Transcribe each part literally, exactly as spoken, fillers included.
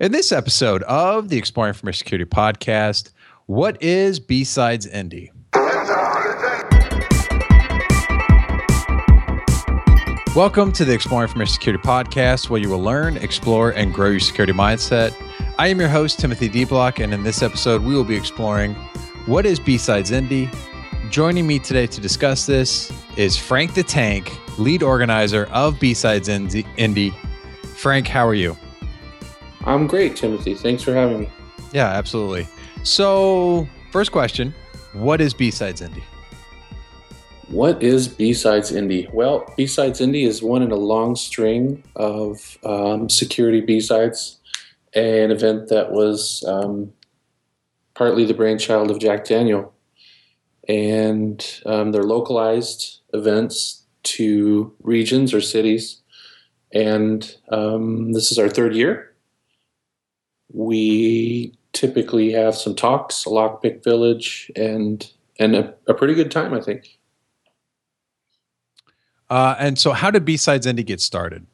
In this episode of the Exploring Information Security podcast, what is B-Sides Indy? Welcome to the Exploring Information Security podcast, where you will learn, explore, and grow your security mindset. I am your host, Timothy D. Block, and in this episode, we will be exploring what is B-Sides Indy. Joining me today to discuss this is Frank the Tank, lead organizer of B-Sides Indy. Frank, how are you? I'm great, Timothy. Thanks for having me. Yeah, absolutely. So, first question, what is B-Sides Indy? What is B-Sides Indy? Well, B-Sides Indy is one in a long string of um, security B-Sides, an event that was um, partly the brainchild of Jack Daniel. And um, they're localized events to regions or cities. And um, this is our third year. We typically have some talks, a lockpick village, and and a, a pretty good time, I think. Uh, and so how did B-Sides Indy get started?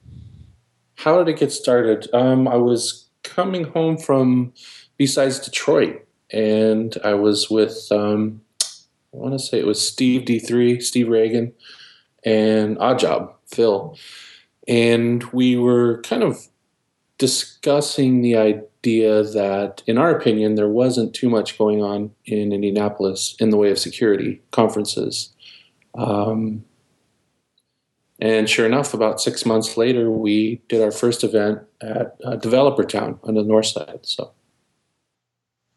How did it get started? Um, I was coming home from B-Sides Detroit, and I was with, um, I want to say it was Steve D three, Steve Reagan, and Odd Job Phil. And we were kind of discussing the idea that, in our opinion, there wasn't too much going on in Indianapolis in the way of security conferences. Um, and sure enough, about six months later, we did our first event at uh, Developer Town on the north side. So,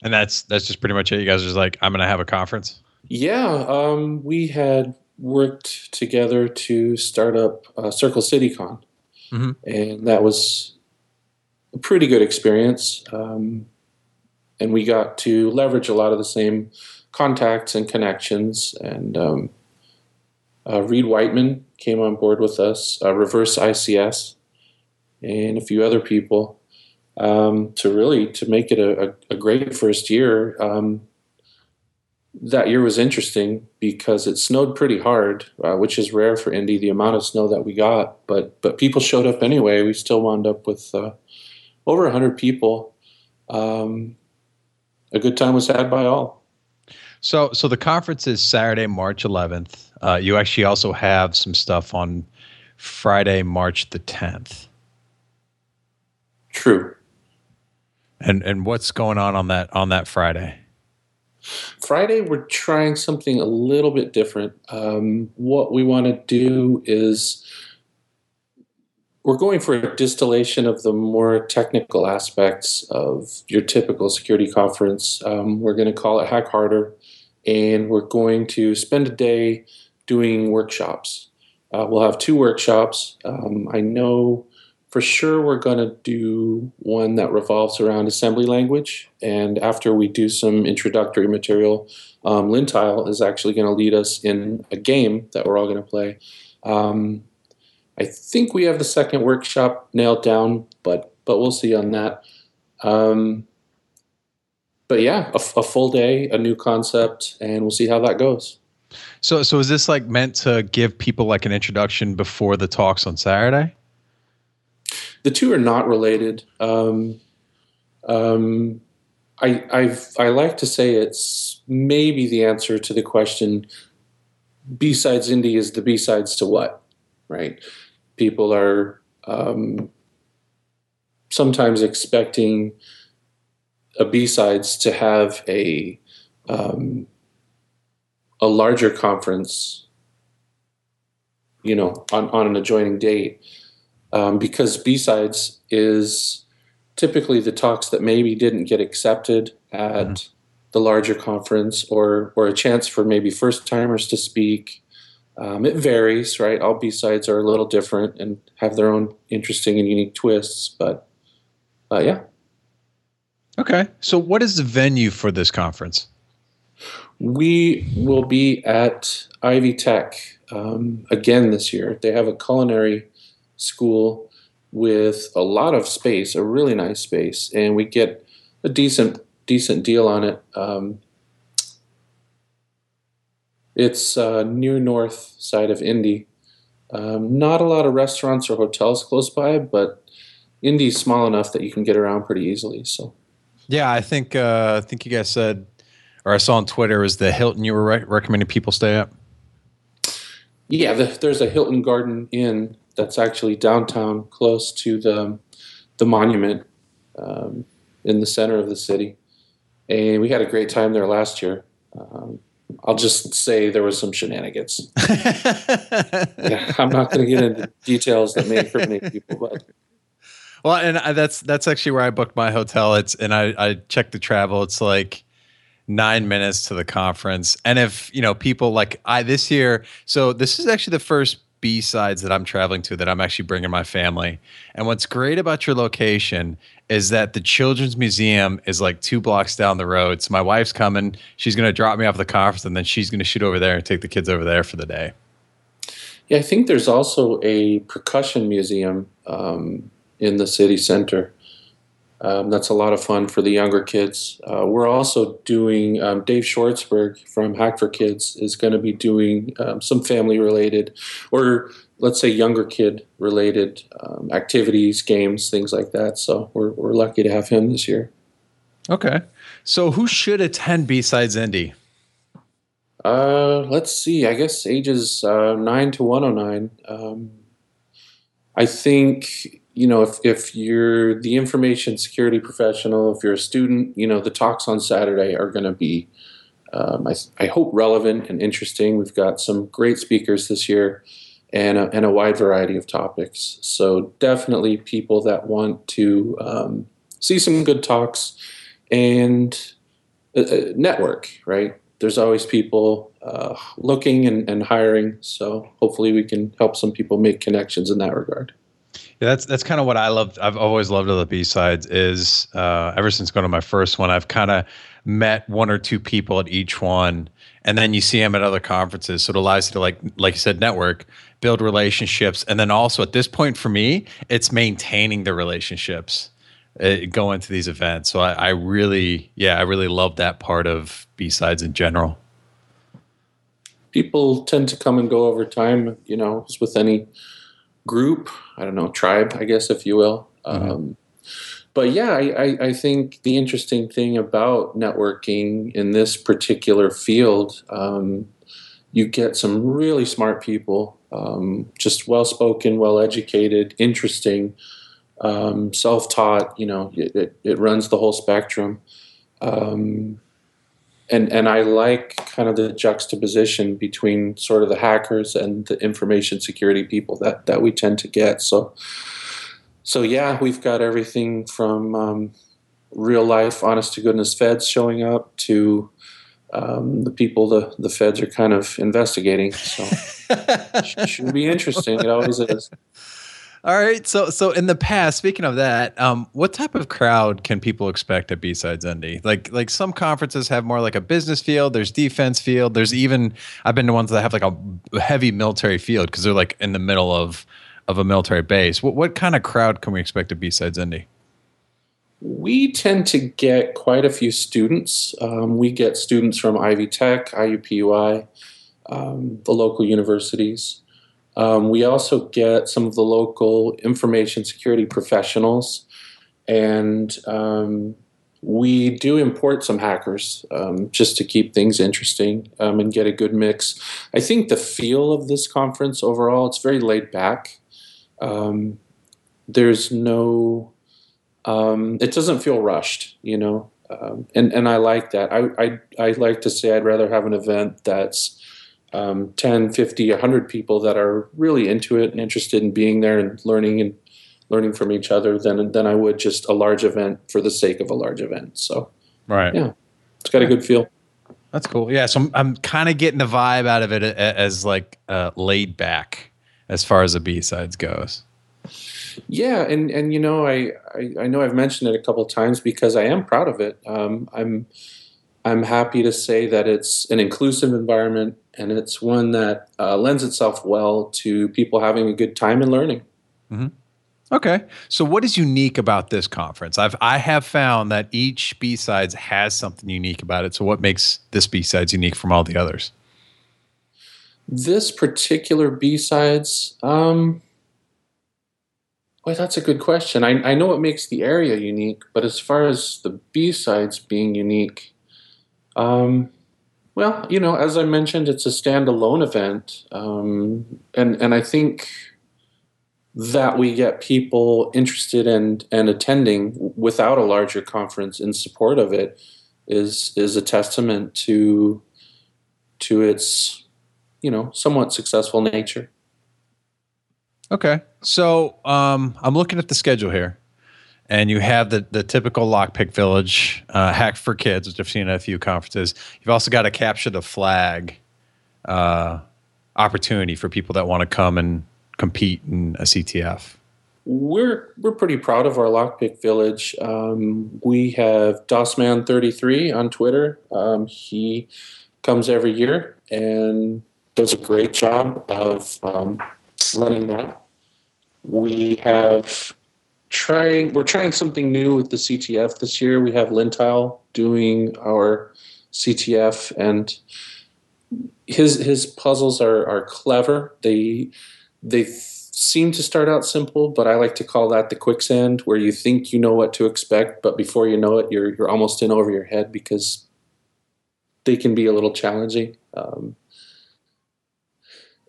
and that's that's just pretty much it. You guys are just like, I'm going to have a conference? Yeah. Um, we had worked together to start up uh, Circle City Con. Mm-hmm. And that was a pretty good experience, um, and we got to leverage a lot of the same contacts and connections. And um, uh, Reed Whitman came on board with us, uh, Reverse I C S, and a few other people um, to really to make it a, a great first year. Um, that year was interesting because it snowed pretty hard, uh, which is rare for Indy. The amount of snow that we got, but but people showed up anyway. We still wound up with Uh, Over one hundred people. Um, a good time was had by all. So so the conference is Saturday, March eleventh. Uh, you actually also have some stuff on Friday, March the tenth. True. And and what's going on on that on that Friday? Friday, we're trying something a little bit different. Um, what we want to do is, we're going for a distillation of the more technical aspects of your typical security conference. Um, we're going to call it Hack Harder, and we're going to spend a day doing workshops. Uh, we'll have two workshops. Um, I know for sure we're going to do one that revolves around assembly language, and after we do some introductory material, um, Lynn Tile is actually going to lead us in a game that we're all going to play. Um, I think we have the second workshop nailed down, but but we'll see on that. Um, but yeah, a, a full day, a new concept, and we'll see how that goes. So so is this like meant to give people like an introduction before the talks on Saturday? The two are not related. Um, um, I I've, I like to say it's maybe the answer to the question, B-Sides Indy is the B-Sides to what, right? People are um, sometimes expecting a B-Sides to have a um, a larger conference, you know, on, on an adjoining date, um, because B-Sides is typically the talks that maybe didn't get accepted at mm-hmm. the larger conference, or or a chance for maybe first-timers to speak. Um, it varies, right? All B-Sides are a little different and have their own interesting and unique twists, but uh, yeah. Okay. So what is the venue for this conference? We will be at Ivy Tech um, again this year. They have a culinary school with a lot of space, a really nice space, and we get a decent decent deal on it. Um It's uh, near north side of Indy. Um, not a lot of restaurants or hotels close by, but Indy's small enough that you can get around pretty easily. So, yeah, I think uh, I think you guys said, or I saw on Twitter, was the Hilton you were re recommending people stay at? Yeah, the, there's a Hilton Garden Inn that's actually downtown, close to the the monument um, in the center of the city, and we had a great time there last year. Um, I'll just say there was some shenanigans. Yeah, I'm not going to get into details that may incriminate people, but. Well, and I, that's that's actually where I booked my hotel. It's and I, I checked the travel. It's like nine minutes to the conference. And if you know people like I this year, so this is actually the first B-sides that I'm traveling to that I'm actually bringing my family. And what's great about your location is that the Children's Museum is like two blocks down the road. So my wife's coming. She's going to drop me off at the conference, and then she's going to shoot over there and take the kids over there for the day. Yeah, I think there's also a percussion museum um, in the city center. Um, that's a lot of fun for the younger kids. Uh, we're also doing, um, Dave Schwartzberg from Hack for Kids is going to be doing um, some family-related or let's say younger kid-related um, activities, games, things like that. So we're, we're lucky to have him this year. Okay. So who should attend B-Sides Indy? Uh, let's see. I guess ages uh, nine to one oh nine. Um, I think... You know, if, if you're the information security professional, if you're a student, you know, the talks on Saturday are going to be, um, I, I hope, relevant and interesting. We've got some great speakers this year and a, and a wide variety of topics. So definitely people that want to um, see some good talks and uh, network, right? There's always people uh, looking and, and hiring. So hopefully we can help some people make connections in that regard. Yeah, that's that's kind of what I loved. I've always loved the B-Sides is uh, ever since going to my first one, I've kind of met one or two people at each one, and then you see them at other conferences. So it allows you to, like like you said, network, build relationships, and then also at this point for me, it's maintaining the relationships uh, going to these events. So I, I really, yeah, I really love that part of B-Sides in general. People tend to come and go over time, you know, as with any group, I don't know, tribe, I guess, if you will. Mm-hmm. Um, but yeah, I, I, I think the interesting thing about networking in this particular field, um, you get some really smart people, um, just well-spoken, well-educated, interesting, um, self-taught, you know, it, it, it runs the whole spectrum. Um, and, and I like kind of the juxtaposition between sort of the hackers and the information security people that, that we tend to get. So, so yeah, we've got everything from um, real life, honest to goodness feds showing up to um, the people the, the feds are kind of investigating. So it should be interesting. It always is. All right. So, so in the past, speaking of that, um, what type of crowd can people expect at B-Sides Indy? Like, like some conferences have more like a business field. There's defense field. There's even, I've been to ones that have like a heavy military field because they're like in the middle of, of a military base. What, what kind of crowd can we expect at B-Sides Indy? We tend to get quite a few students. Um, we get students from Ivy Tech, I U P U I, um, the local universities. Um, we also get some of the local information security professionals, and um, we do import some hackers um, just to keep things interesting um, and get a good mix. I think the feel of this conference overall, it's very laid back. Um, there's no, um, it doesn't feel rushed, you know, um, and, and I like that. I, I, I like to say I'd rather have an event that's Um, ten, fifty, a hundred people that are really into it and interested in being there and learning and learning from each other than, than I would just a large event for the sake of a large event. So, right. Yeah, it's got a good feel. That's cool. Yeah. So I'm, I'm kind of getting the vibe out of it as like uh, laid back as far as the B-Sides goes. Yeah. And, and, you know, I, I, I know I've mentioned it a couple of times because I am proud of it. Um, I'm, I'm happy to say that it's an inclusive environment, and it's one that uh, lends itself well to people having a good time and learning. Mm-hmm. Okay. So what is unique about this conference? I've, I have found that each B-Sides has something unique about it. So what makes this B-Sides unique from all the others? This particular B-Sides, um, Well, that's a good question. I, I know what makes the area unique, but as far as the B-sides being unique, um, well, you know, as I mentioned, it's a standalone event, um, and and I think that we get people interested in and attending without a larger conference in support of it is is a testament to to its, you know, somewhat successful nature. Okay. So um, I'm looking at the schedule here, and you have the, the typical lockpick village, uh, Hack for Kids, which I've seen at a few conferences. You've also got a capture the flag uh, opportunity for people that want to come and compete in a C T F. We're we're pretty proud of our lockpick village. Um, we have DOSman thirty-three on Twitter. Um, he comes every year and does a great job of um, letting that. We have trying. We're trying something new with the C T F this year. We have Lintile doing our C T F, and his his puzzles are are clever. They they seem to start out simple, but I like to call that the quicksand, where you think you know what to expect, but before you know it, you're you're almost in over your head because they can be a little challenging. Um,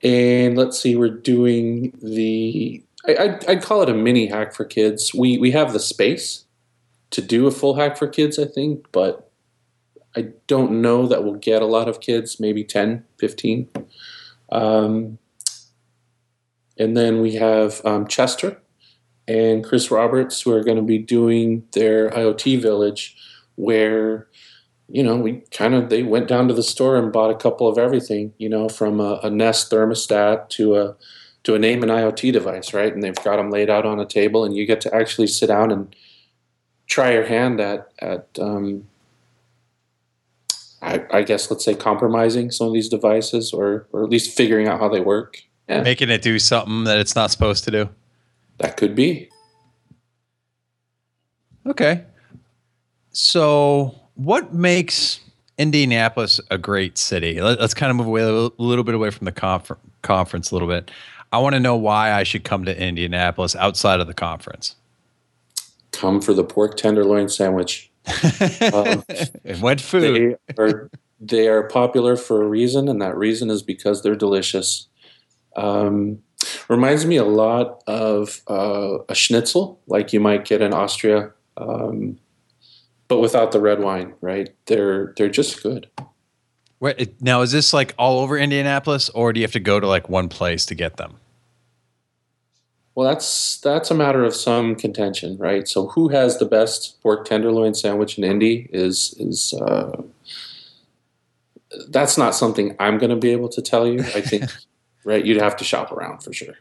and let's see, we're doing the. I, I'd, I'd call it a mini Hack for Kids. We we have the space to do a full Hack for Kids, I think, but I don't know that we'll get a lot of kids, maybe ten, fifteen. Um, and then we have um, Chester and Chris Roberts, who are going to be doing their I O T Village, where, you know, we kind of, they went down to the store and bought a couple of everything, you know, from a, a Nest thermostat to a, to a name an IoT device, right? And they've got them laid out on a table, and you get to actually sit down and try your hand at, at um, I, I guess, let's say, compromising some of these devices, or, or at least figuring out how they work. Yeah. Making it do something that it's not supposed to do. That could be. Okay. So what makes Indianapolis a great city? Let's kind of move away a little bit away from the confer- conference a little bit. I want to know why I should come to Indianapolis outside of the conference. Come for the pork tenderloin sandwich. um, and wet food. They are, they are popular for a reason, and that reason is because they're delicious. Um, reminds me a lot of uh, a schnitzel, like you might get in Austria, um, but without the red wine, right? They're they're just good. Wait, now, is this like all over Indianapolis, or do you have to go to like one place to get them? Well, that's that's a matter of some contention, right? So, who has the best pork tenderloin sandwich in Indy is is uh, that's not something I'm going to be able to tell you. I think, right? You'd have to shop around for sure.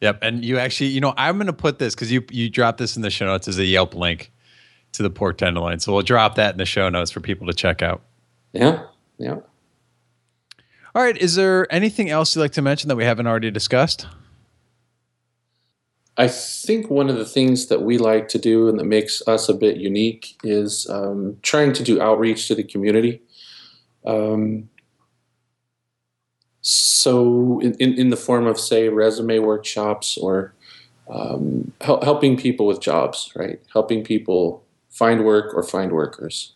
Yep, and you actually, you know, I'm going to put this because you you dropped this in the show notes as a Yelp link to the pork tenderloin, so we'll drop that in the show notes for people to check out. Yeah, yeah. All right. Is there anything else you'd like to mention that we haven't already discussed? I think one of the things that we like to do and that makes us a bit unique is um, trying to do outreach to the community. Um, so in, in, in the form of, say, resume workshops or um, hel- helping people with jobs, right? Helping people find work or find workers.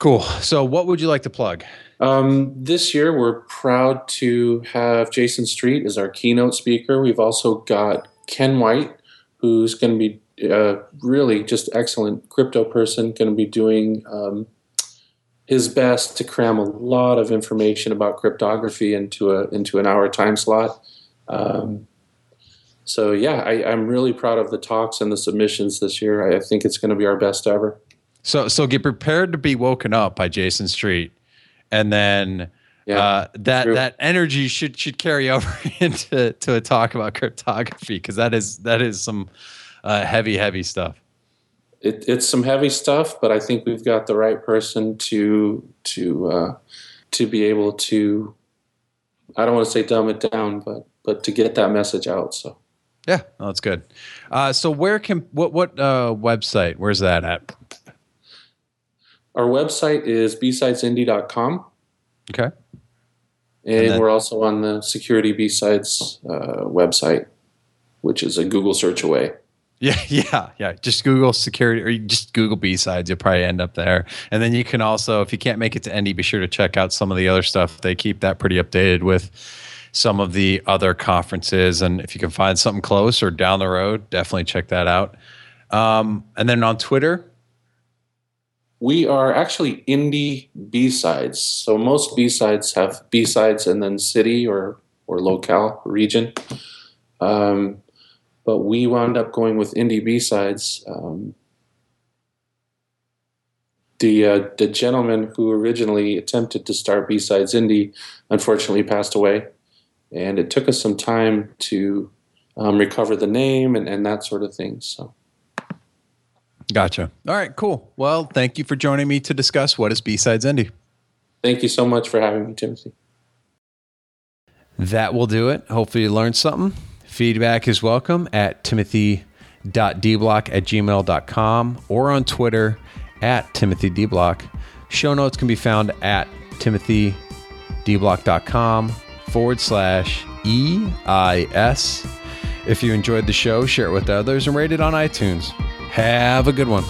Cool. So what would you like to plug? Um, this year, we're proud to have Jason Street as our keynote speaker. We've also got Ken White, who's going to be uh, really just excellent crypto person, going to be doing um, his best to cram a lot of information about cryptography into a into an hour time slot. Um, so, yeah, I, I'm really proud of the talks and the submissions this year. I, I think it's going to be our best ever. So, so get prepared to be woken up by Jason Street, and then yeah, uh, that true. that energy should should carry over into to a talk about cryptography, because that is that is some uh, heavy heavy stuff. It, it's some heavy stuff, but I think we've got the right person to to uh, to be able to. I don't want to say dumb it down, but but to get that message out. So yeah, no, that's good. Uh, so where can what what uh, website? Where's that at? Our website is B sides indy dot com. Okay. And, and then, we're also on the Security B Sides uh, website. which is a Google search away. Yeah, yeah, yeah. Just Google security, or just Google B-Sides. You'll probably end up there. And then you can also, if you can't make it to Indy, be sure to check out some of the other stuff. They keep that pretty updated with some of the other conferences. And if you can find something close or down the road, definitely check that out. Um, and then on Twitter, we are actually Indy B-Sides. So most B-Sides have B-Sides and then city or, or locale, region. Um, but we wound up going with Indy B-Sides. Um, the, uh, the gentleman who originally attempted to start B-Sides Indy unfortunately passed away. And it took us some time to um, recover the name and, and that sort of thing. So. Gotcha. All right, cool. Well, thank you for joining me to discuss what is B-Sides Indy. Thank you so much for having me, Timothy. That will do it. Hopefully you learned something. Feedback is welcome at timothy dot d block at gmail dot com or on Twitter at timothy d block. Show notes can be found at timothy d block dot com forward slash E I S. If you enjoyed the show, share it with others and rate it on iTunes. Have a good one.